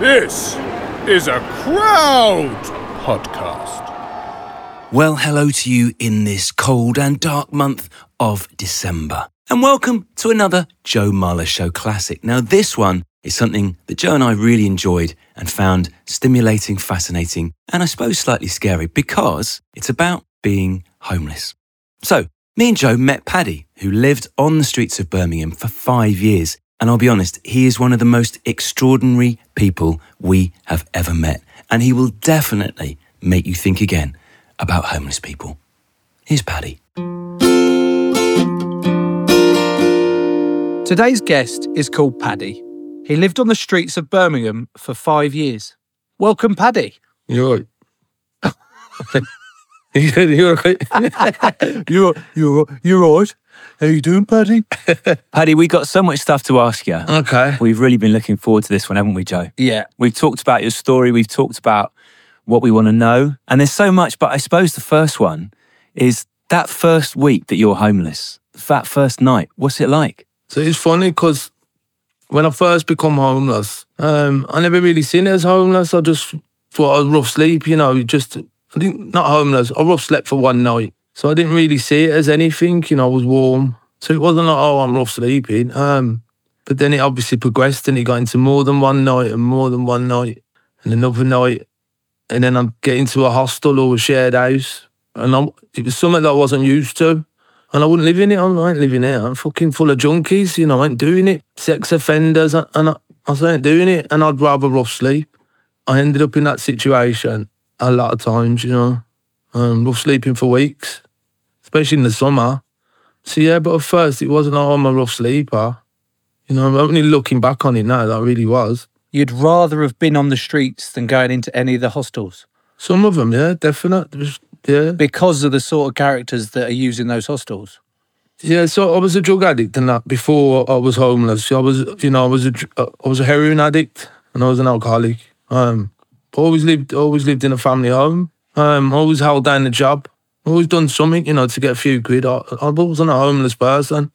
This is a Crowd Podcast. Well, hello to you in this cold and dark month of December. And welcome to another Joe Marler Show classic. Now, this one is something that Joe and I really enjoyed and found stimulating, fascinating, and I suppose slightly scary, because it's about being homeless. So, me and Joe met Paddy, who lived on the streets of Birmingham for 5 years. And I'll be honest, he is one of the most extraordinary people we have ever met. And he will definitely make you think again about homeless people. Here's Paddy. Today's guest is called Paddy. He lived on the streets of Birmingham for 5 years. Welcome, Paddy. You're right. You're right. You're right. How you doing, Paddy? Paddy, we got so much stuff to ask you. Okay. We've really been looking forward to this one, haven't we, Joe? Yeah. We've talked about your story. We've talked about what we want to know. And there's so much, but I suppose the first one is that first week that you're homeless, that first night. What's it like? So it's funny because when I first become homeless, I never really seen it as homeless. I just thought I'd rough sleep, you know, I rough slept for one night. So I didn't really see it as anything, I was warm. So it wasn't like, oh, I'm rough sleeping. But then it obviously progressed and it got into more than one night and another night. And then I'd get into a hostel or a shared house. And it was something that I wasn't used to. And I wouldn't live in it. I ain't living here. I'm fucking full of junkies, I ain't doing it. Sex offenders, and I ain't doing it. And I'd rather rough sleep. I ended up in that situation a lot of times, rough sleeping for weeks, especially in the summer. So yeah, but at first it wasn't like I'm a rough sleeper. I'm only looking back on it now, that I really was. You'd rather have been on the streets than going into any of the hostels? Some of them, yeah, definitely. Yeah. Because of the sort of characters that are using those hostels? Yeah, so I was a drug addict and that before I was homeless. So I was a heroin addict and I was an alcoholic. Always lived in a family home. Always held down the job. Always done something, to get a few quid. I wasn't a homeless person.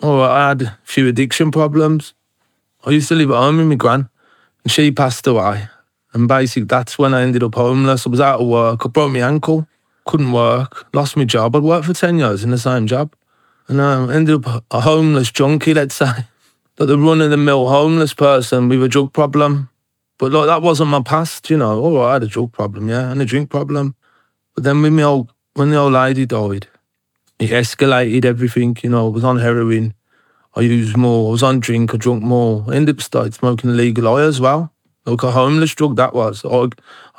I had a few addiction problems. I used to live at home with my gran, and she passed away. And basically, that's when I ended up homeless. I was out of work. I broke my ankle. Couldn't work. Lost my job. I'd worked for 10 years in the same job. And I ended up a homeless junkie, let's say. Like the run-of-the-mill homeless person with a drug problem. But like that wasn't my past, I had a drug problem, yeah, and a drink problem. But then when the old lady died, it escalated everything, I was on heroin, I used more, I was on drink, I drunk more. I ended up started smoking illegal oil as well. Like a homeless drug, that was. I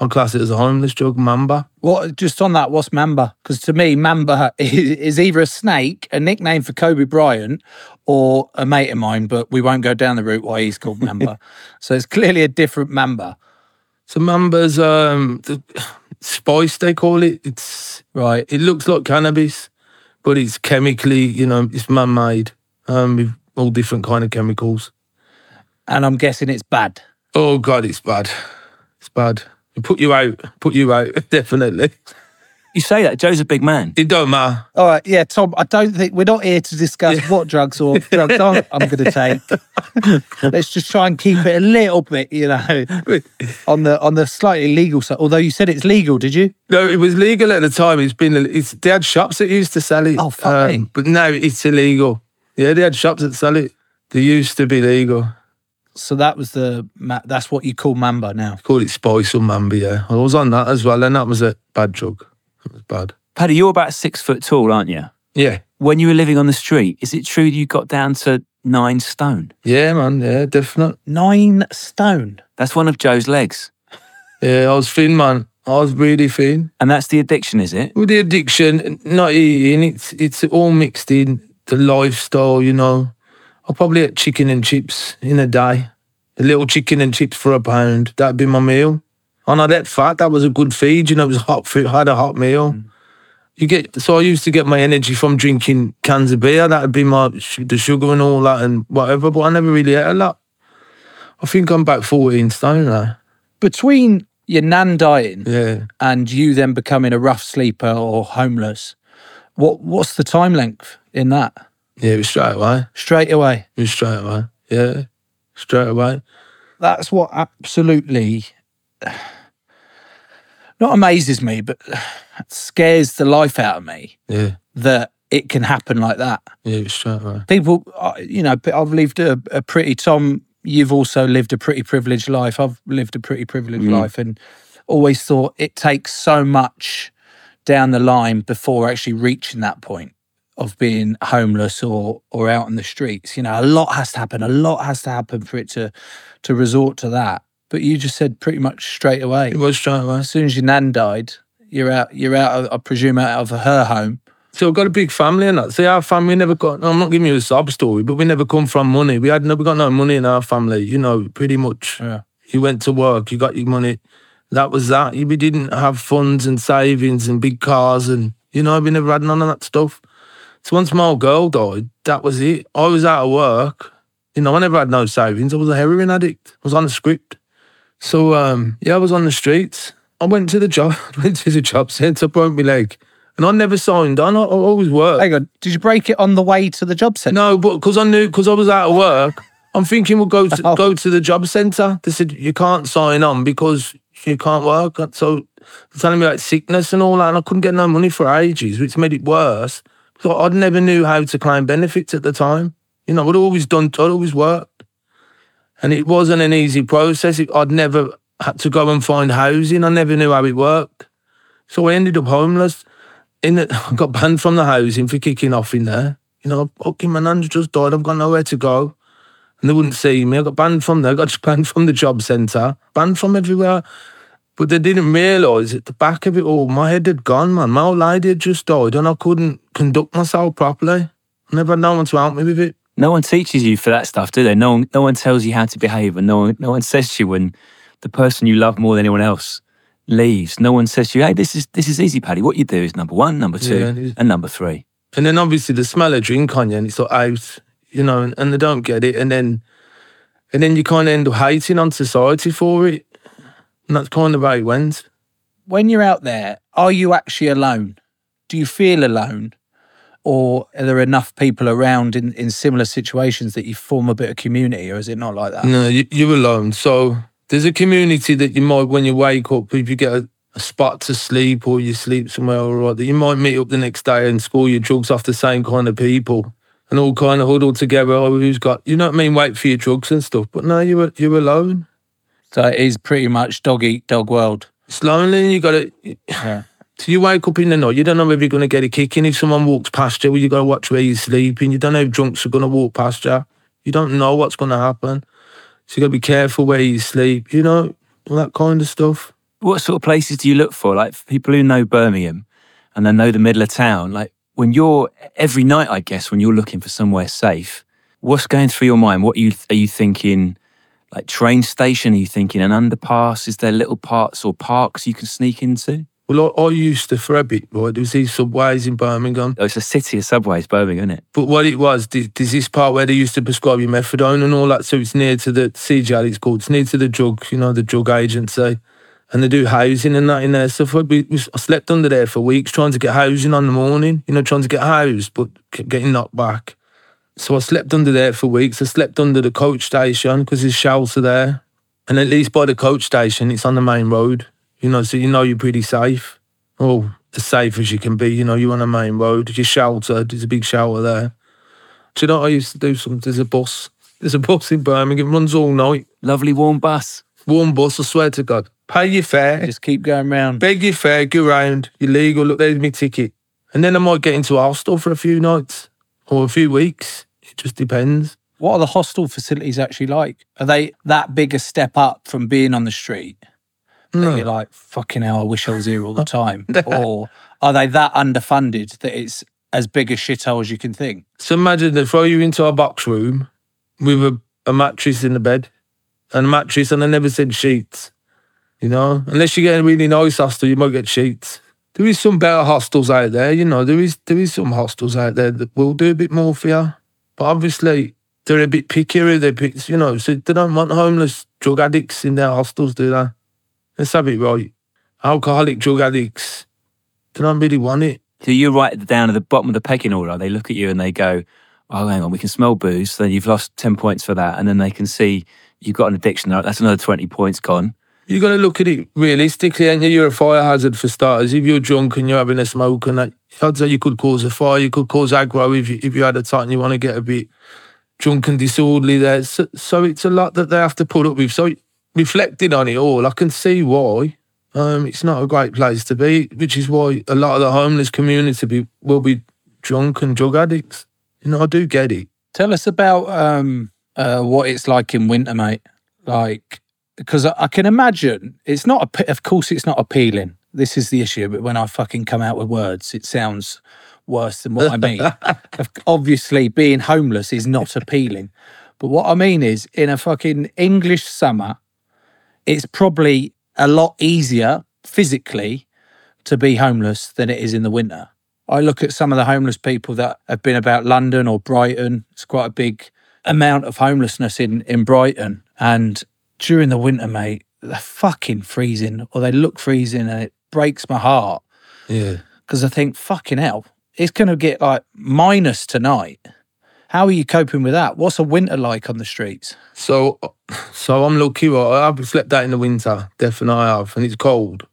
class it as a homeless drug, Mamba. What, just on that, what's Mamba? Because to me, Mamba is either a snake, a nickname for Kobe Bryant, or a mate of mine, but we won't go down the route why he's called Mamba. So it's clearly a different Mamba. So Mamba's the spice, they call it. It's right. It looks like cannabis, but it's chemically, it's man-made with all different kind of chemicals. And I'm guessing it's bad. Oh, God, it's bad. It's bad. It put you out, definitely. You say that, Joe's a big man. It don't matter. All right, yeah, Tom, I don't think... We're not here to discuss what drugs or drugs aren't I'm going to take. Let's just try and keep it a little bit, on the slightly legal side. Although you said it's legal, did you? No, it was legal at the time. They had shops that used to sell it. Oh, fuck me. But now it's illegal. Yeah, they had shops that sell it. They used to be legal. So that was that's what you call Mamba now. I call it Spice or Mamba, yeah. I was on that as well, and that was a bad drug. It was bad. Paddy, you're about 6 foot tall, aren't you? Yeah. When you were living on the street, is it true you got down to 9 stone? Yeah, man, yeah, definitely. 9 stone? That's one of Joe's legs. Yeah, I was thin, man. I was really thin. And that's the addiction, is it? Well, the addiction, not eating, it's all mixed in. The lifestyle, you know. I probably ate chicken and chips in a day. A little chicken and chips for £1. That'd be my meal. And I'd ate fat. That was a good feed. You know, it was hot food. I had a hot meal. Mm. So I used to get my energy from drinking cans of beer. That'd be the sugar and all that and whatever. But I never really ate a lot. I think I'm about 14 stone now. Between your nan dying and you then becoming a rough sleeper or homeless, what's the time length in that? Yeah, it was straight away. Straight away? It was straight away, yeah. Straight away. That's what absolutely, not amazes me, but scares the life out of me. Yeah. That it can happen like that. Yeah, it was straight away. People, you know, I've lived a pretty, Tom, you've also lived a pretty privileged life. I've lived a pretty privileged life and always thought it takes so much down the line before actually reaching that point of being homeless or out on the streets. You know, a lot has to happen for it to resort to that. But you just said pretty much straight away. It was straight away. As soon as your nan died, you're out of, I presume, out of her home. So I've got a big family and that. See, our family never got, I'm not giving you a sob story, but we never come from money. We got no money in our family, you know, pretty much. Yeah. You went to work, you got your money. That was that. We didn't have funds and savings and big cars and, you know, we never had none of that stuff. So once my old girl died, that was it. I was out of work. You know, I never had no savings. I was a heroin addict. I was on a script. So, I was on the streets. I went to the job, centre, broke my leg. And I never signed on. I always worked. Hang on, did you break it on the way to the job centre? No, but because I was out of work, I'm thinking we'll go to the job centre. They said, you can't sign on because you can't work. So they're telling me about sickness and all that, and I couldn't get no money for ages, which made it worse. So I never knew how to claim benefits at the time. You know, I'd always worked. And it wasn't an easy process. I'd never had to go and find housing. I never knew how it worked. So I ended up homeless. I got banned from the housing for kicking off in there. You know, fucking my nan's just died. I've got nowhere to go. And they wouldn't see me. I got banned from there. I got banned from the job centre. Banned from everywhere. But they didn't realise at the back of it all, my head had gone, man. My old lady had just died and I couldn't conduct myself properly. I never had no one to help me with it. No one teaches you for that stuff, do they? No one tells you how to behave, and no one says to you when the person you love more than anyone else leaves. No one says to you, hey, this is easy, Paddy. What you do is number one, number two, and number three. And then obviously the smell of drink on you and it's like out, you know, and they don't get it. And then you kind of end up hating on society for it. And that's kind of how it went. When you're out there, are you actually alone? Do you feel alone? Or are there enough people around in similar situations that you form a bit of community, or is it not like that? No, you're alone. So there's a community that you might, when you wake up, if you get a spot to sleep or you sleep somewhere all right, that you might meet up the next day and score your drugs off the same kind of people and all kind of huddle together. Oh, who's got, you know what I mean, wait for your drugs and stuff. But no, you're alone. So it is pretty much dog eat dog world. It's lonely and you got to... Yeah. So you wake up in the night, you don't know whether you're going to get a kick in. If someone walks past you, well, you got to watch where you're sleeping. You don't know if drunks are going to walk past you. You don't know what's going to happen. So you got to be careful where you sleep, you know, all that kind of stuff. What sort of places do you look for? Like, for people who know Birmingham and they know the middle of town, like, when you're, every night, I guess, when you're looking for somewhere safe, what's going through your mind? What are you thinking... Like train station, are you thinking an underpass? Is there little parts or parks you can sneak into? Well, I used to, for a bit, right, there was these subways in Birmingham. Oh, it's a city of subways, Birmingham, isn't it? But what it was, there's this part where they used to prescribe you methadone and all that, so it's near to the CGL, it's called, it's near to the drug, you know, the drug agency, and they do housing and that in there. So I slept under there for weeks trying to get housing on the morning, you know, trying to get housed, but getting knocked back. So I slept under there for weeks. I slept under the coach station because there's shelter there. And at least by the coach station, it's on the main road, you know, so you know you're pretty safe. Oh, as safe as you can be, you know, you're on the main road. You're sheltered. There's a big shelter there. Do you know what I used to do? There's a bus. There's a bus in Birmingham, runs all night. Lovely warm bus. Warm bus, I swear to God. Pay your fare. Just keep going round. Beg your fare, go round. You're legal, look, there's my ticket. And then I might get into a hostel for a few nights or a few weeks. It just depends. What are the hostel facilities actually like? Are they that big a step up from being on the street? No. That you're like, fucking hell, I wish I was here all the time. Or are they that underfunded that it's as big a shithole as you can think? So imagine they throw you into a box room with a mattress in the bed, and a mattress, and they never said sheets, you know? Unless you get a really nice hostel, you might get sheets. There is some better hostels out there, you know. There is some hostels out there that will do a bit more for you. But obviously, they're a bit pickier, you know, so they don't want homeless drug addicts in their hostels, do they? Let's have it right. Alcoholic drug addicts, they don't really want it. So you're right down at the bottom of the pecking order. They look at you and they go, oh, hang on, we can smell booze, so then you've lost 10 points for that, and then they can see you've got an addiction, that's another 20 points gone. You've got to look at it realistically, ain't you? You're a fire hazard for starters. If you're drunk and you're having a smoke, and that, I'd say you could cause a fire, you could cause aggro if you had a tight and you want to get a bit drunk and disorderly there. So it's a lot that they have to put up with. So reflecting on it all, I can see why it's not a great place to be, which is why a lot of the homeless community will be drunk and drug addicts. You know, I do get it. Tell us about what it's like in winter, mate. Like, because I can imagine it's not, of course it's not appealing. This is the issue, but when I fucking come out with words, it sounds worse than what I mean. Obviously, being homeless is not appealing. But what I mean is, in a fucking English summer, it's probably a lot easier physically to be homeless than it is in the winter. I look at some of the homeless people that have been about London or Brighton. It's quite a big amount of homelessness in Brighton. And during the winter, mate, they're fucking freezing, or they look freezing, and it breaks my heart. Yeah. Because I think, fucking hell, it's going to get like minus tonight. How are you coping with that? What's a winter like on the streets? So I'm lucky, right? I've slept out in the winter, definitely I have, and it's cold.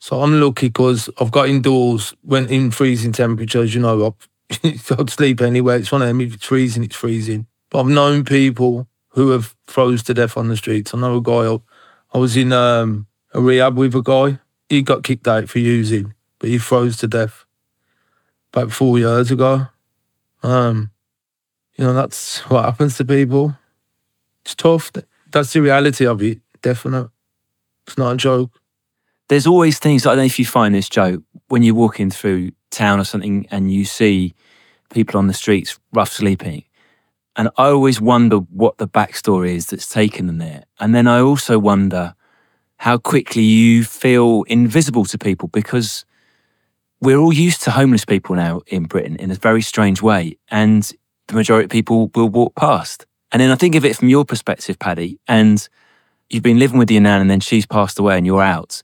So I'm lucky because I've got indoors, went in freezing temperatures, you know, I'd sleep anywhere. It's one of them, if it's freezing, it's freezing. But I've known people who have froze to death on the streets. I know a guy, I was in a rehab with a guy. He got kicked out for using, but he froze to death about 4 years ago. You know, that's what happens to people. It's tough. That's the reality of it, definitely. It's not a joke. There's always things, I don't know if you find this, Joe, when you're walking through town or something and you see people on the streets rough sleeping. And I always wonder what the backstory is that's taken them there. And then I also wonder how quickly you feel invisible to people, because we're all used to homeless people now in Britain in a very strange way. And the majority of people will walk past. And then I think of it from your perspective, Paddy, and you've been living with your nan and then she's passed away and you're out.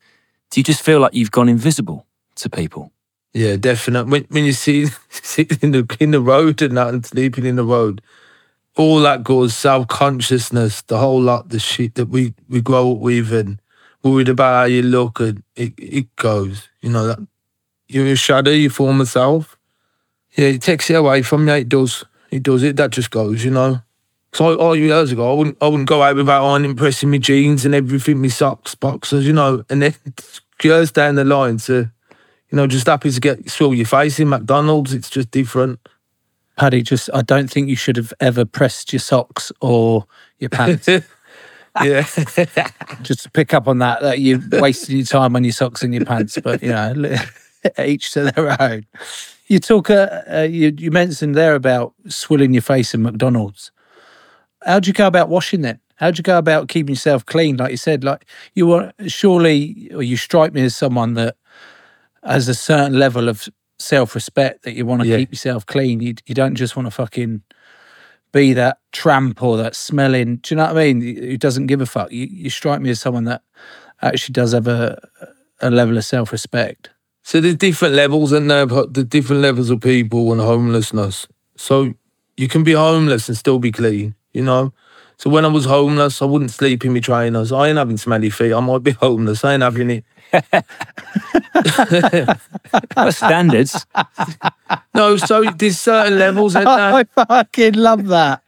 Do you just feel like you've gone invisible to people? Yeah, definitely. When you see sitting in the road and that, and sleeping in the road, all that goes, self-consciousness, the whole lot, the shit that we grow up with and worried about how you look, and it goes, you know, that you're a shadow, your former self. Yeah, it takes it away from you, it does. It does it, that just goes, you know. So all years ago, I wouldn't go out without ironing, pressing my jeans and everything, my socks, boxers, you know. And then years down the line to, you know, just happy to get swirl your face in McDonald's. It's just different. Paddy, I don't think you should have ever pressed your socks or your pants. Yeah. Just to pick up on that you're wasting your time on your socks and your pants. But, you know, each to their own. You talk. You mentioned there about swilling your face in McDonald's. How do you go about washing it? How do you go about keeping yourself clean? Like you said, like you are surely, or you strike me as someone that has a certain level of self-respect that you want to keep yourself clean. You don't just want to fucking be that tramp or that smelling. Do you know what I mean? Who doesn't give a fuck? You strike me as someone that actually does have a level of self-respect. So there's different levels in there, but the different levels of people and homelessness. So you can be homeless and still be clean. You know, So when I was homeless, I wouldn't sleep in my trainers. I ain't having smelly feet. I might be homeless. I ain't having it. What standards? No, so there's certain levels. I fucking love that.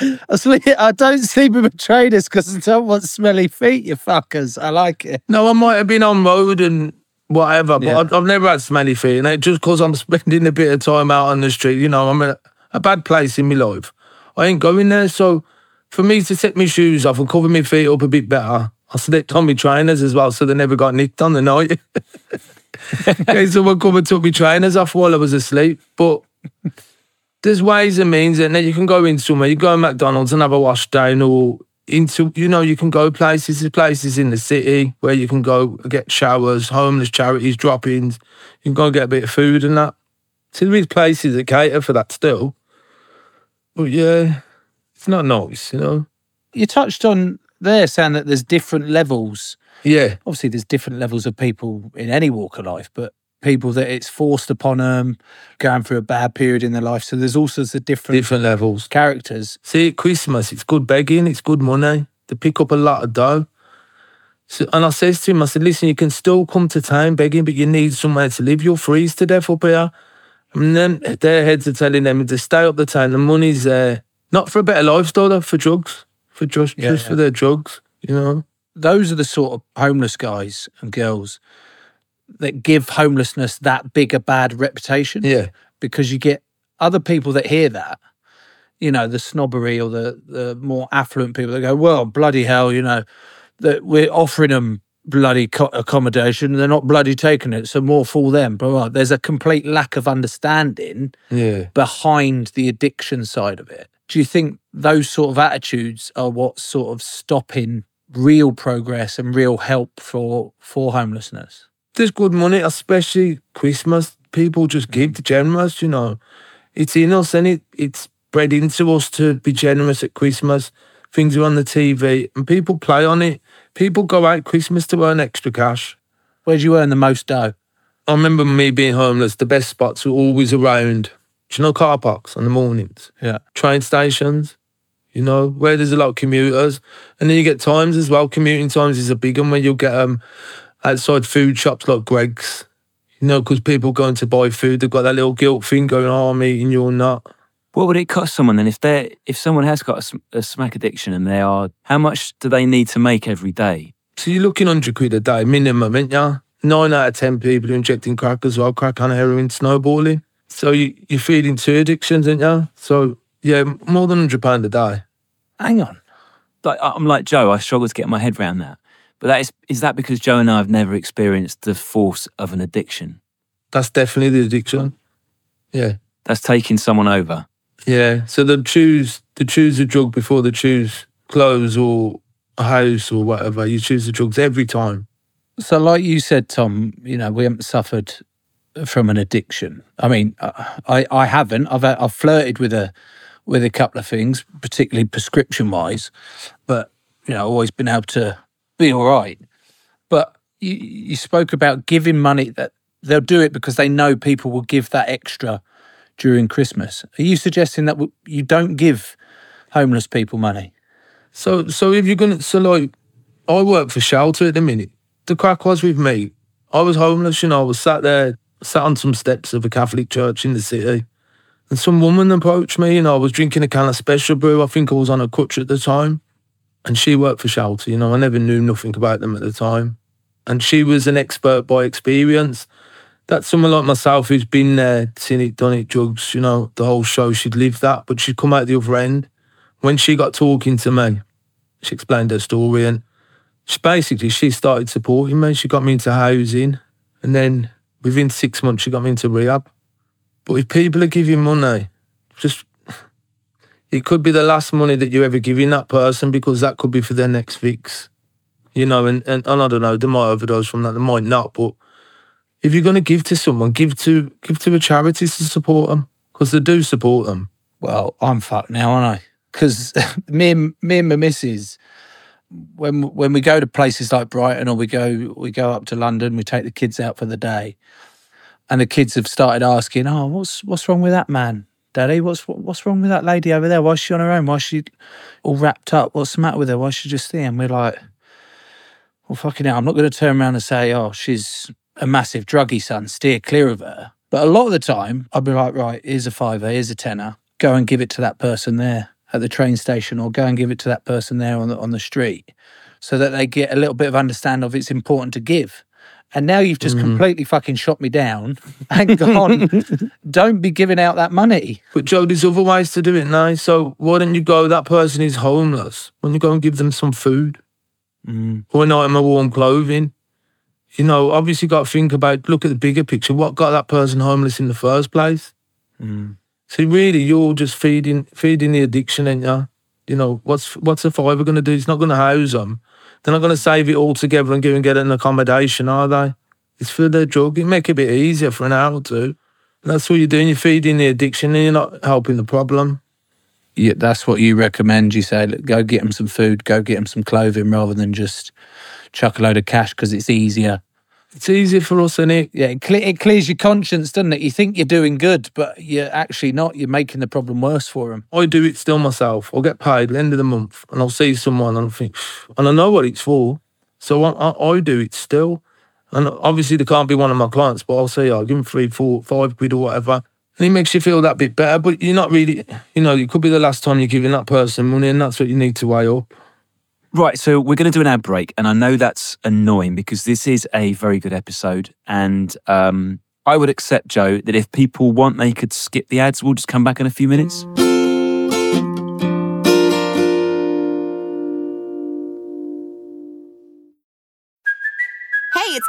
I don't sleep in my trainers because I don't want smelly feet, you fuckers. I like it. No, I might have been on road and whatever, but yeah. I've never had smelly feet. And just because I'm spending a bit of time out on the street, you know, I'm in a bad place in my life. I ain't going there. So for me to take my shoes off and cover my feet up a bit better, I slipped on my trainers as well, so they never got nicked on the night. Okay, someone come and took my trainers off while I was asleep. But there's ways and means, and then you can go in somewhere. You go to McDonald's and have a wash down, or into, you know, you can go places. There's places in the city where you can go get showers, homeless charities, drop-ins. You can go and get a bit of food and that. So there is places that cater for that still. But yeah, it's not nice, you know. You touched on there saying that there's different levels. Yeah. Obviously, there's different levels of people in any walk of life, but people that it's forced upon them, going through a bad period in their life. So there's all sorts of different levels. Characters. See, at Christmas, it's good begging, it's good money. They pick up a lot of dough. So, and I says to him, I said, listen, you can still come to town begging, but you need somewhere to live. You'll freeze to death up here. And then their heads are telling them to stay up the town. The money's there. Not for a better lifestyle, though, for drugs. For just for their drugs, you know. Those are the sort of homeless guys and girls that give homelessness that big a bad reputation. Yeah. Because you get other people that hear that, you know, the snobbery or the more affluent people that go, well, bloody hell, you know, that we're offering them bloody accommodation, they're not bloody taking it, so more fool them. But right, there's a complete lack of understanding behind the addiction side of it. Do you think those sort of attitudes are what's sort of stopping real progress and real help for homelessness? There's good money, especially Christmas. People just give, the generous, you know. It's in us and it's bred into us to be generous at Christmas. Things are on the TV and people play on it. People go out Christmas to earn extra cash. Where do you earn the most dough? I remember me being homeless, the best spots were always around, do you know, car parks in the mornings? Yeah. Train stations, you know, where there's a lot of commuters. And then you get times as well. Commuting times is a big one where you'll get outside food shops like Greg's, you know, because people going to buy food, they've got that little guilt thing going, oh, I'm eating, you're not. What would it cost someone then if someone has got a smack addiction and they are, how much do they need to make every day? So you're looking 100 quid a day minimum, ain't ya? 9 out of 10 people are injecting crack as well, crack and heroin, snowballing. So you're feeding 2 addictions, ain't ya? So yeah, more than £100 a day. Hang on. I'm like Joe, I struggle to get my head around that. But that is that because Joe and I have never experienced the force of an addiction? That's definitely the addiction. Yeah. That's taking someone over. Yeah, so they choose a drug before they choose clothes or a house or whatever. You choose the drugs every time. So like you said, Tom, you know, we haven't suffered from an addiction. I mean, I haven't. I've flirted with a couple of things, particularly prescription-wise, but, you know, I've always been able to be all right. But you spoke about giving money, that they'll do it because they know people will give that extra during Christmas. Are you suggesting that you don't give homeless people money? So if you're going to... So, like, I work for Shelter at the minute. The crack was with me. I was homeless, you know. I was sat on some steps of a Catholic church in the city, and some woman approached me, and I was drinking a can of special brew. I think I was on a crutch at the time, and she worked for Shelter, you know. I never knew nothing about them at the time. And she was an expert by experience. That's someone like myself who's been there, seen it, done it, drugs, you know, the whole show. She'd lived that, but she'd come out the other end. When she got talking to me, she explained her story, and she started supporting me. She got me into housing, and then within 6 months, she got me into rehab. But if people are giving money, it could be the last money that you're ever giving that person, because that could be for their next fix, you know, and I don't know, they might overdose from that, they might not, but if you're going to give to someone, give to a charity to support them, because they do support them. Well, I'm fucked now, aren't I? Because me and my missus, when we go to places like Brighton, or we go up to London, we take the kids out for the day, and the kids have started asking, oh, what's wrong with that man? Daddy, what's wrong with that lady over there? Why is she on her own? Why is she all wrapped up? What's the matter with her? Why is she just there? And we're like, well, fucking hell, I'm not going to turn around and say, oh, she's a massive druggie, son, steer clear of her. But a lot of the time, I'd be like, right, here's a fiver, here's a tenner. Go and give it to that person there at the train station, or go and give it to that person there on the street, so that they get a little bit of understanding of it's important to give. And now you've just completely fucking shot me down and gone, don't be giving out that money. But Joe, there's other ways to do it now. So why don't you go, that person is homeless, why don't you go and give them some food? Or an item of warm clothing? You know, obviously got to think about, look at the bigger picture. What got that person homeless in the first place? So really, you're just feeding the addiction, ain't you? You know, what's the fiver going to do? It's not going to house them. They're not going to save it all together and go and get an accommodation, are they? It's for their drug. It make it a bit easier for an hour or two. And that's what you're doing. You're feeding the addiction and you're not helping the problem. Yeah, that's what you recommend. You say, look, go get them some food, go get them some clothing, rather than just chuck a load of cash, because it's easier. It's easier for us, isn't it? Yeah, it clears your conscience, doesn't it? You think you're doing good, but you're actually not. You're making the problem worse for them. I do it still myself. I'll get paid at the end of the month and I'll see someone and I'll think, and I know what it's for, so I do it still. And obviously they can't be one of my clients, but I'll say, I'll give them 3, 4, 5 quid or whatever. And it makes you feel that bit better, but you're not really, you know, it could be the last time you're giving that person money, and that's what you need to weigh up. Right, so we're going to do an ad break, and I know that's annoying because this is a very good episode, and I would accept, Joe, that if people want, they could skip the ads. We'll just come back in a few minutes. It's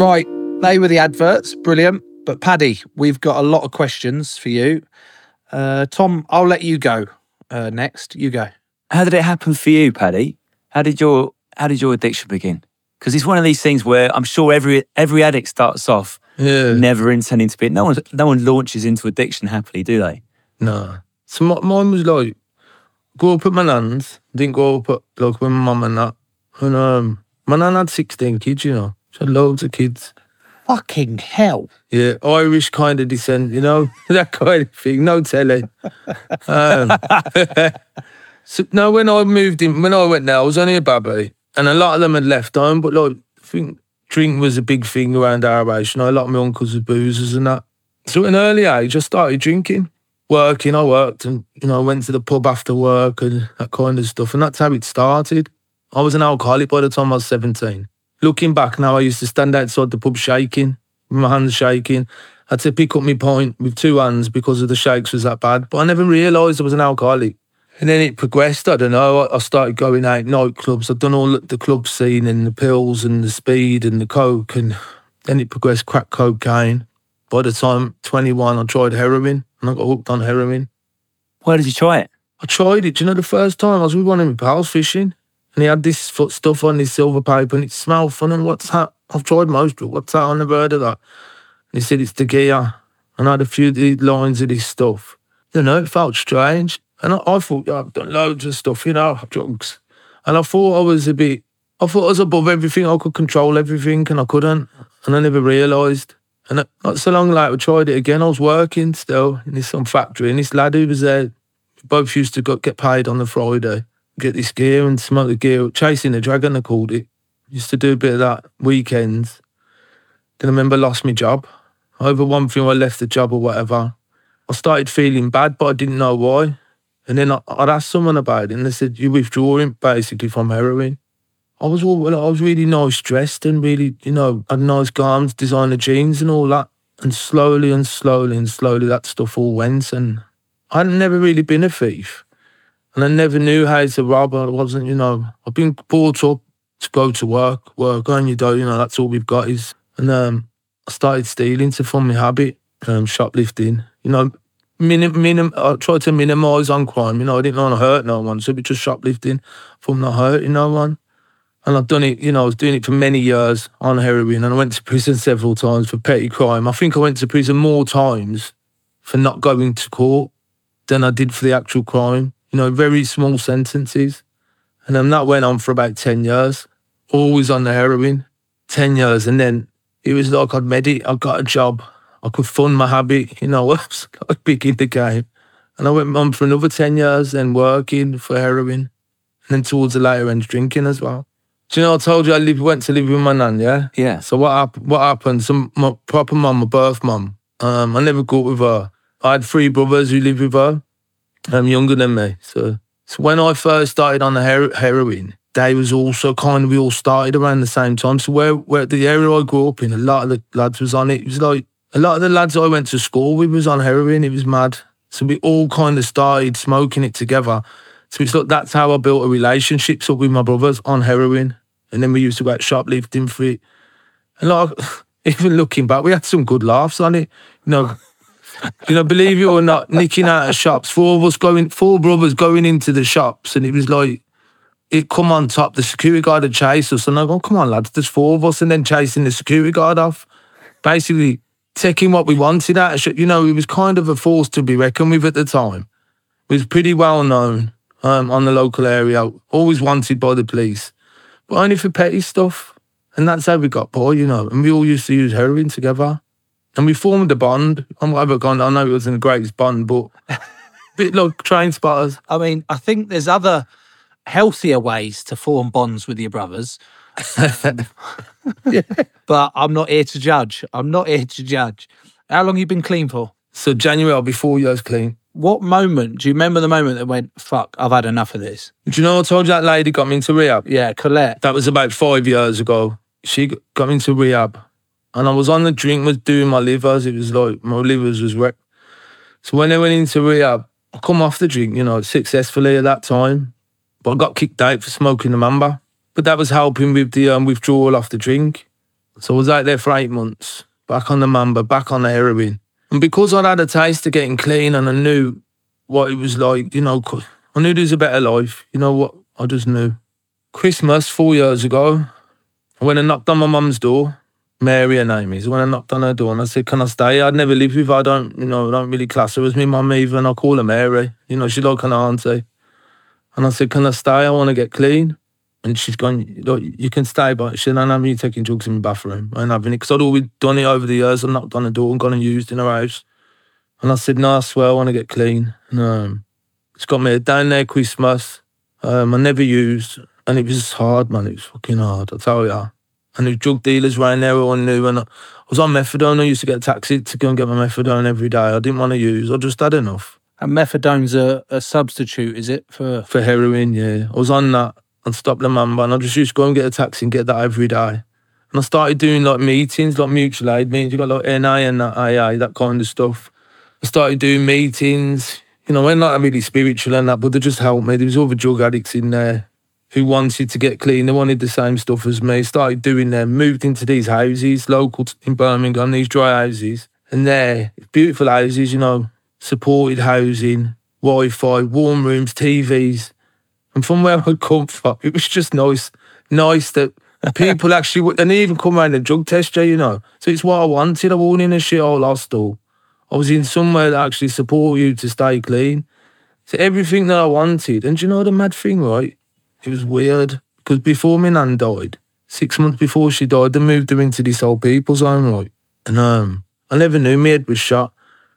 Right, they were the adverts, brilliant. But Paddy, we've got a lot of questions for you. Tom, I'll let you go next. You go. How did it happen for you, Paddy? How did your addiction begin? Because it's one of these things where I'm sure every addict starts off never intending to be. No one launches into addiction happily, do they? No. So mine was like, grew up at my nan's. Didn't grow up at, like, with my mum and that. And my nan had 16 kids, you know. She had loads of kids. Fucking hell. Yeah, Irish kind of descent, you know, that kind of thing. No telly. So, no, when I went there, I was only a baby, and a lot of them had left home, but like, I think drink was a big thing around our age. You know, a lot of my uncles were boozers and that. So at an early age, I started drinking, working. I worked and, you know, went to the pub after work and that kind of stuff. And that's how it started. I was an alcoholic by the time I was 17. Looking back now, I used to stand outside the pub shaking, with my hands shaking. I had to pick up my pint with two hands because of the shakes was that bad. But I never realised I was an alcoholic. And then it progressed, I don't know. I started going out nightclubs. I'd done all the club scene and the pills and the speed and the coke. And then it progressed, crack cocaine. By the time 21, I tried heroin. And I got hooked on heroin. Where did you try it? I tried it. Do you know, the first time I was with one of my pals fishing. And he had this stuff on his silver paper, and it smelled fun. And what's that? I've tried most of it. What's that? I've never heard of that. And he said, it's tequila. And I had a few lines of this stuff. You know, it felt strange. And I thought, yeah, I've done loads of stuff, you know, drugs. And I thought I was above everything. I could control everything, and I couldn't. And I never realised. And not so long later, I tried it again. I was working still in some factory. And this lad who was there, we both used to get paid on the Friday. Get this gear and smoke the gear, chasing the dragon, I called it. Used to do a bit of that weekends. Then I remember I lost my job. Over one thing, I left the job or whatever. I started feeling bad, but I didn't know why. And then I'd asked someone about it, and they said, you're withdrawing basically from heroin. I was really nice dressed and really, you know, had nice garments, designer jeans and all that. And slowly that stuff all went. And I'd never really been a thief. And I never knew how to rob. I wasn't, you know, I've been brought up to go to work on your day, you know, that's all we've got is. And I started stealing to fund my habit. shoplifting. You know, I tried to minimise on crime. You know, I didn't want to hurt no one, so it was just shoplifting from not hurting no one. And I've done it, you know, I was doing it for many years on heroin, and I went to prison several times for petty crime. I think I went to prison more times for not going to court than I did for the actual crime. You know, very small sentences. And then that went on for about 10 years, always on the heroin, 10 years. And then it was like I'd made it, I got a job, I could fund my habit, you know, I was like big in the game. And I went on for another 10 years, then working for heroin, and then towards the later end, drinking as well. Do you know, I told you I went to live with my nan, yeah? Yeah. So what happened? So my proper mum, my birth mum, I never got with her. I had three brothers who lived with her, younger than me. So when I first started on the heroin, they was also kind of, we all started around the same time. So where the area I grew up in, a lot of the lads was on it. It was like, a lot of the lads I went to school with was on heroin. It was mad. So we all kind of started smoking it together. So it's like, that's how I built a relationship up with my brothers on heroin. And then we used to go out shoplifting for it. And like, even looking back, we had some good laughs on it. You know, believe it or not, nicking out of shops, four brothers going into the shops. And it was like, it come on top, the security guard had chased us. And I go, come on lads, there's four of us. And then chasing the security guard off. Basically taking what we wanted out of shops. You know, it was kind of a force to be reckoned with at the time. It was pretty well known. On the local area, always wanted by the police, but only for petty stuff. And that's how we got by, you know. And we all used to use heroin together, and we formed a bond. I know it wasn't the greatest bond, but a bit like train spotters. I mean, I think there's other healthier ways to form bonds with your brothers, yeah. But I'm not here to judge. How long have you been clean for? So January, I'll be 4 years clean. What moment, do you remember the moment that went, fuck, I've had enough of this? Do you know I told you that lady got me into rehab? Yeah, Colette. That was about 5 years ago. She got me into rehab. And I was on the drink, was doing my livers. It was like, my livers was wrecked. So when I went into rehab, I come off the drink, you know, successfully at that time. But I got kicked out for smoking the Mamba. But that was helping with the withdrawal off the drink. So I was out there for 8 months, back on the Mamba, back on the heroin. And because I'd had a taste of getting clean and I knew what it was like, you know, I knew there was a better life. You know what? I just knew. Christmas, 4 years ago, when I knocked on my mum's door, Mary her name is, when I knocked on her door and I said, can I stay? I'd never lived with her. I don't really class her as my mum even. I call her Mary. You know, she's like an auntie. And I said, can I stay? I want to get clean. And she's gone, look, you can stay, but she don't have me taking drugs in the bathroom. I ain't having it. Because I'd always done it over the years. I knocked on the door and gone and used in her house. And I said, no, I swear I want to get clean. And it's got me down there Christmas. I never used. And it was hard, man. It was fucking hard, I tell you. And the drug dealers around there, all knew. And I was on methadone. I used to get a taxi to go and get my methadone every day. I didn't want to use. I just had enough. And methadone's a substitute, is it? For heroin, yeah. I was on that. And stop the Mamba, and I just used to go and get a taxi and get that every day. And I started doing like meetings, like mutual aid meetings. You got like NA and that AA, that kind of stuff. I started doing meetings, you know, and not really spiritual and that, but they just helped me. There was all the drug addicts in there who wanted to get clean. They wanted the same stuff as me. Started doing them, moved into these houses, local in Birmingham, these dry houses. And they're beautiful houses, you know, supported housing, Wi-Fi, warm rooms, TVs. And from where I'd come from, it was just nice that people actually, and they even come around and drug test you, you know. So it's what I wanted. I wasn't in a shithole hostel. I was in somewhere that actually supported you to stay clean. So everything that I wanted, and do you know the mad thing, right? It was weird, because before my nan died, 6 months before she died, they moved her into this old people's home, right? And I never knew, my head was shot,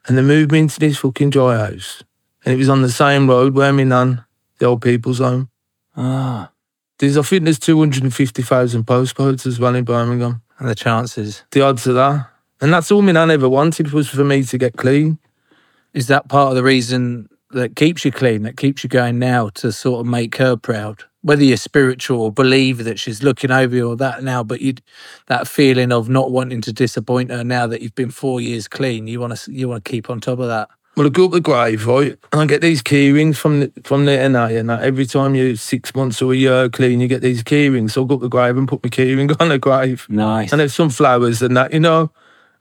and they moved me into this fucking dry house. And it was on the same road where my nan, the old people's home. Ah. I think there's 250,000 postcodes as well in Birmingham. And the chances. The odds of that. And that's all my nan ever wanted, was for me to get clean. Is that part of the reason that keeps you clean, that keeps you going now, to sort of make her proud? Whether you're spiritual or believe that she's looking over you or that now, but that feeling of not wanting to disappoint her now that you've been 4 years clean, you want to keep on top of that. Well, I go up the grave, right, and I get these key rings from the NA, and that every time you're 6 months or a year clean, you get these key rings. So I go up the grave and put my key ring on the grave. Nice. And there's some flowers and that, you know.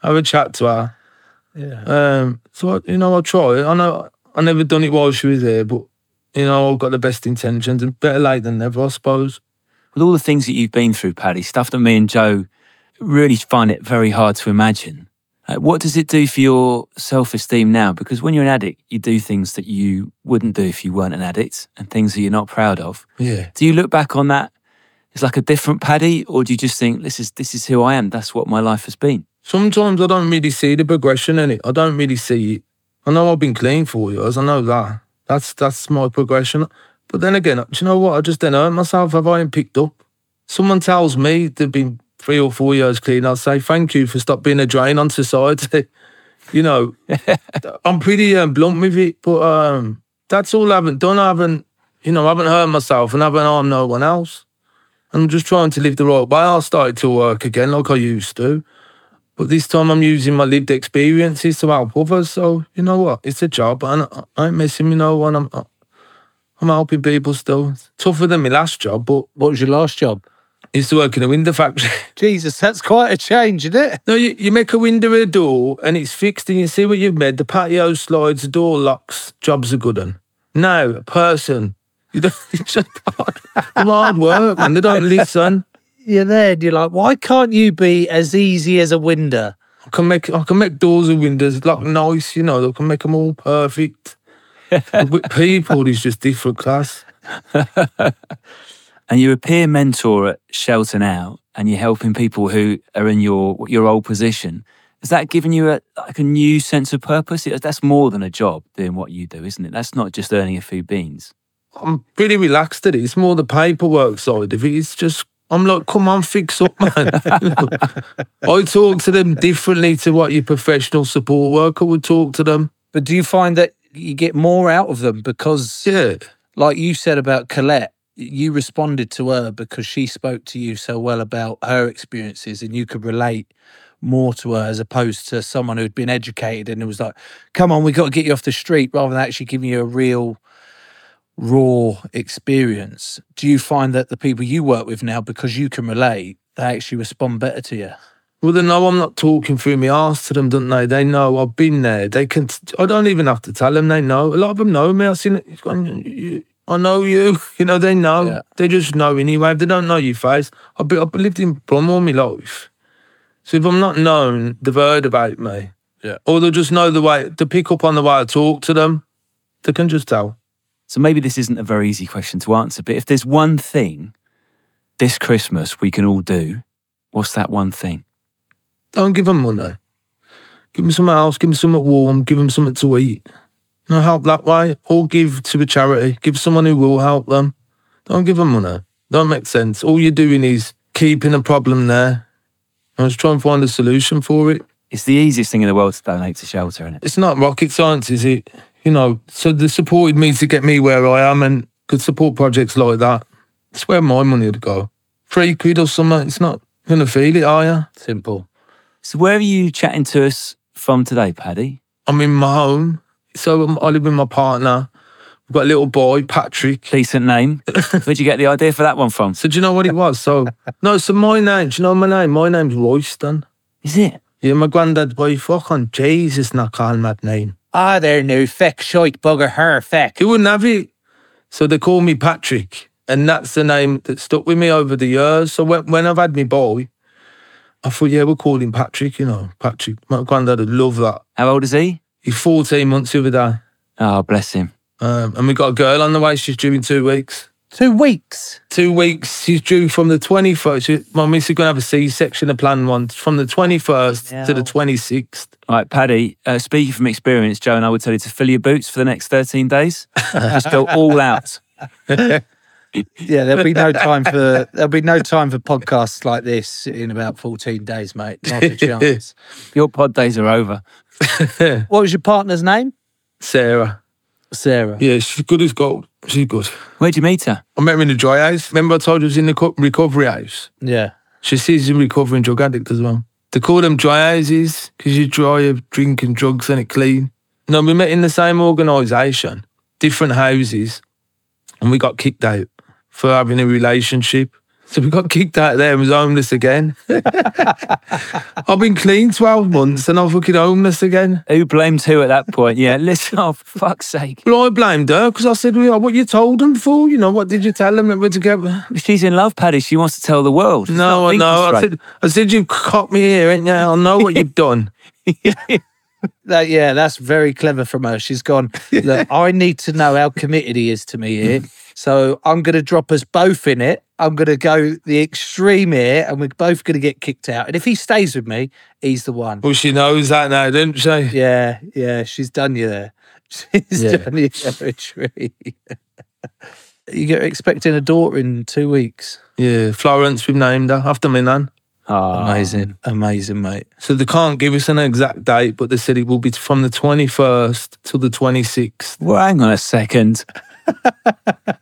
I have a chat to her. Yeah. So I try. I know I never done it while she was there, but you know, I've got the best intentions, and better late than never, I suppose. With all the things that you've been through, Paddy, stuff that me and Joe really find it very hard to imagine. What does it do for your self-esteem now? Because when you're an addict, you do things that you wouldn't do if you weren't an addict, and things that you're not proud of. Yeah. Do you look back on that as like a different Paddy, or do you just think, this is who I am, that's what my life has been? Sometimes I don't really see the progression in it. I don't really see it. I know I've been clean for years. I know that. That's my progression. But then again, do you know what? I just don't hurt myself. Have I been picked up? Someone tells me they've been 3 or 4 years clean, I'll say, thank you for stop being a drain on society. You know, I'm pretty blunt with it, but that's all I haven't done. I haven't hurt myself and I haven't harmed no one else. I'm just trying to live the right way. I started to work again like I used to. But this time I'm using my lived experiences to help others. So, you know what? It's a job and I ain't missing, you know, when I'm helping people still. It's tougher than my last job, but... What was your last job? I used to work in a window factory. Jesus, that's quite a change, isn't it? No, you make a window or a door and it's fixed and you see what you've made. The patio slides, the door locks, jobs are good un. No, a person. You don't, it's just hard work, man. They don't listen. You're there and you're like, why can't you be as easy as a window? I can make doors and windows look nice, you know. I can make them all perfect. With people, it's just different class. And you're a peer mentor at Shelter now, and you're helping people who are in your old position. Has that given you a new sense of purpose? That's more than a job, doing what you do, isn't it? That's not just earning a few beans. I'm pretty relaxed at it. It's more the paperwork side of it. It's just, I'm like, come on, fix up, man. I talk to them differently to what your professional support worker would talk to them. But do you find that you get more out of them? Because, yeah, like you said about Colette, you responded to her because she spoke to you so well about her experiences and you could relate more to her as opposed to someone who'd been educated and it was like, come on, we've got to get you off the street, rather than actually giving you a real raw experience. Do you find that the people you work with now, because you can relate, they actually respond better to you? Well, they know I'm not talking through my arse to them, don't they? They know I've been there. They can. I don't even have to tell them. They know. A lot of them know me. I've seen it. I know you. You know, they know. Yeah. They just know anyway. If they don't know your face, I've lived in Brum all my life. So if I'm not known, they've heard about me. Yeah. Or they'll just know the way, to pick up on the way I talk to them. They can just tell. So maybe this isn't a very easy question to answer, but if there's one thing this Christmas we can all do, what's that one thing? Don't give them money. Give them something else, give them something warm, give them something to eat. No, help that way, or give to a charity. Give someone who will help them. Don't give them money. Don't make sense. All you're doing is keeping a problem there. I was trying to find a solution for it. It's the easiest thing in the world to donate to Shelter, isn't it? It's not rocket science, is it? You know, so they supported me to get me where I am and could support projects like that. It's where my money would go. £3 or something, it's not going to feel it, are you? Simple. So where are you chatting to us from today, Paddy? I'm in my home. So I live with my partner. We've got a little boy, Patrick. Decent name. Where'd you get the idea for that one from? So do you know what it was? So my name, do you know my name? My name's Royston. Is it? Yeah, my granddad's boy, fuck on Jesus, not calling that name. Ah, oh, there no feck, shite, bugger, her, feck. He wouldn't have it. So they call me Patrick. And that's the name that stuck with me over the years. So when I've had me boy, I thought, yeah, we'll call him Patrick, you know, Patrick. My granddad would love that. How old is he? He's 14 months the other day. Oh, bless him. And we got a girl on the way. She's due in 2 weeks. 2 weeks? 2 weeks. She's due from the 21st. My missus is going to have a C-section, a planned one, from the 21st to the 26th. All right, Paddy, speaking from experience, Joe and I would tell you to fill your boots for the next 13 days. Just go all out. Yeah, there'll be no time for podcasts like this in about 14 days, mate. Not a chance. Your pod days are over. What was your partner's name? Sarah. Yeah, she's good as gold. She's good. Where'd you meet her? I met her in the dry house. Remember I told you I was in the recovery house? Yeah. She sees a recovering drug addict as well. They call them dry houses because you dry of drinking drugs and it clean. No, we met in the same organisation, different houses, and we got kicked out for having a relationship. So we got kicked out of there and was homeless again. I've been clean 12 months and I'm fucking homeless again. Who blames who at that point? Yeah, listen, oh, for fuck's sake. Well, I blamed her because I said, well, what you told them for? You know, what did you tell them that we're together? She's in love, Paddy. She wants to tell the world. She's no, I know. I said, you've caught me here, ain't you? I know what you've done. That's very clever from her. She's gone, look, I need to know how committed he is to me here. So I'm going to drop us both in it. I'm going to go the extreme here and we're both going to get kicked out. And if he stays with me, he's the one. Well, she knows that now, doesn't she? Yeah. She's done you there. She's done you there a tree. You're expecting a daughter in 2 weeks. Yeah, Florence, we've named her after my nan. Oh. Amazing, mate. So they can't give us an exact date, but they said it will be from the 21st till the 26th. Well, hang on a second.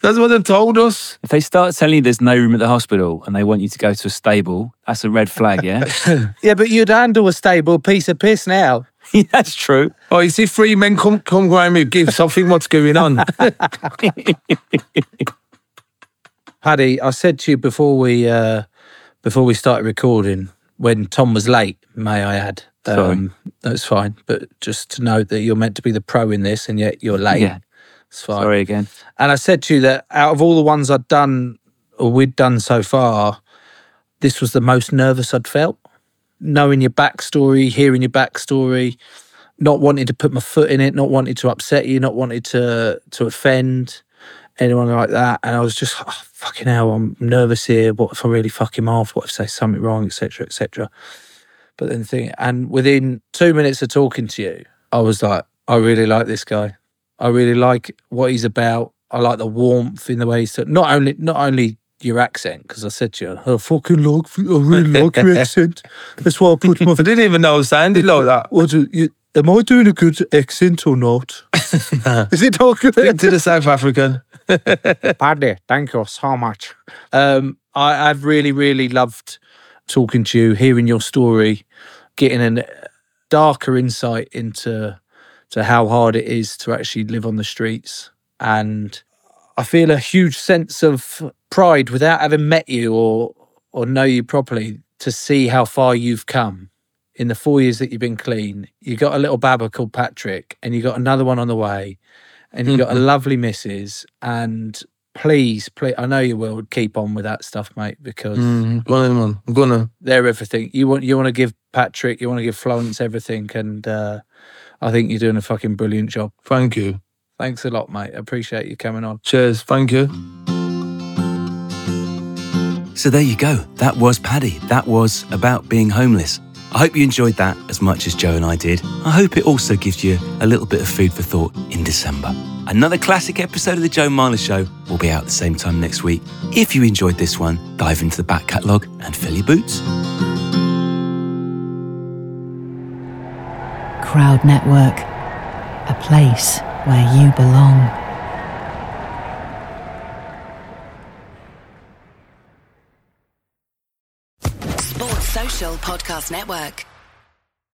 That's what they told us. If they start telling you there's no room at the hospital and they want you to go to a stable, that's a red flag, yeah? Yeah, but you'd handle a stable piece of piss now. Yeah, that's true. Oh, you see three men come around with gifts. I think what's going on? Paddy, I said to you before we started recording, when Tom was late, may I add. Sorry. That's fine. But just to note that you're meant to be the pro in this and yet you're late. Yeah. Sorry again. And I said to you that out of all the ones I'd done or we'd done so far, this was the most nervous I'd felt. Knowing your backstory, hearing your backstory, not wanting to put my foot in it, not wanting to upset you, not wanting to offend anyone like that. And I was just, oh, fucking hell, I'm nervous here. What if I really fuck him off? What if I say something wrong, etc., etc. But then within 2 minutes of talking to you, I was like, I really like this guy. I really like what he's about. I like the warmth in the way he's talking. Not only your accent, because I said to you, I really like your accent. That's why I put my... I didn't even know I sounded like that. Am I doing a good accent or not? No. Is it all good? To the South African. Paddy, thank you so much. I've really, really loved talking to you, hearing your story, getting a darker insight into how hard it is to actually live on the streets. And I feel a huge sense of pride without having met you or know you properly to see how far you've come. In the 4 years that you've been clean, you got a little babber called Patrick and you got another one on the way and you got a lovely missus. And please, I know you will keep on with that stuff, mate, because... I'm gonna. They're everything. You want to give Patrick, you want to give Florence everything and... I think you're doing a fucking brilliant job. Thank you. Thanks a lot, mate. I appreciate you coming on. Cheers. Thank you. So there you go. That was Paddy. That was about being homeless. I hope you enjoyed that as much as Joe and I did. I hope it also gives you a little bit of food for thought in December. Another classic episode of The Joe Marler Show will be out at the same time next week. If you enjoyed this one, dive into the back catalogue and fill your boots. Crowd Network, a place where you belong. Sports Social Podcast Network.